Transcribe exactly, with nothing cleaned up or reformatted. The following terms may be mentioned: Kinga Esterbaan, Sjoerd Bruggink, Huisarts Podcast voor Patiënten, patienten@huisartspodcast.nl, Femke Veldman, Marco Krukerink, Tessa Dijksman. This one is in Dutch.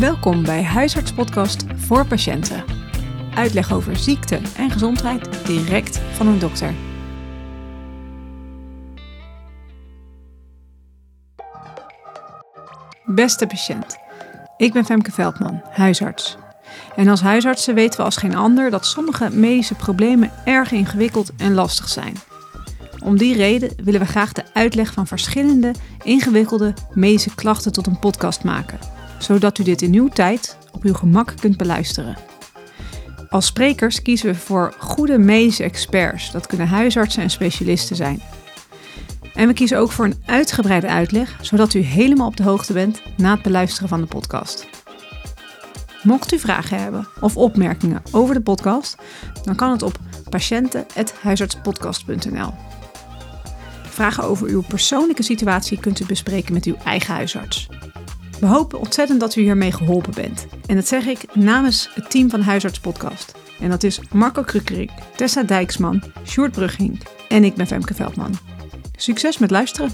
Welkom bij Huisarts Podcast voor Patiënten. Uitleg over ziekte en gezondheid direct van een dokter. Beste patiënt, ik ben Femke Veldman, huisarts. En als huisartsen weten we als geen ander dat sommige medische problemen erg ingewikkeld en lastig zijn. Om die reden willen we graag de uitleg van verschillende ingewikkelde medische klachten tot een podcast maken, zodat u dit in uw tijd op uw gemak kunt beluisteren. Als sprekers kiezen we voor goede medische experts, dat kunnen huisartsen en specialisten zijn. En we kiezen ook voor een uitgebreide uitleg, zodat u helemaal op de hoogte bent na het beluisteren van de podcast. Mocht u vragen hebben of opmerkingen over de podcast, dan kan het op patiënten at huisartspodcast punt n l. Vragen over uw persoonlijke situatie kunt u bespreken met uw eigen huisarts. We hopen ontzettend dat u hiermee geholpen bent. En dat zeg ik namens het team van Huisarts Podcast. En dat is Marco Krukerink, Tessa Dijksman, Sjoerd Bruggink en ik ben Femke Veldman. Succes met luisteren!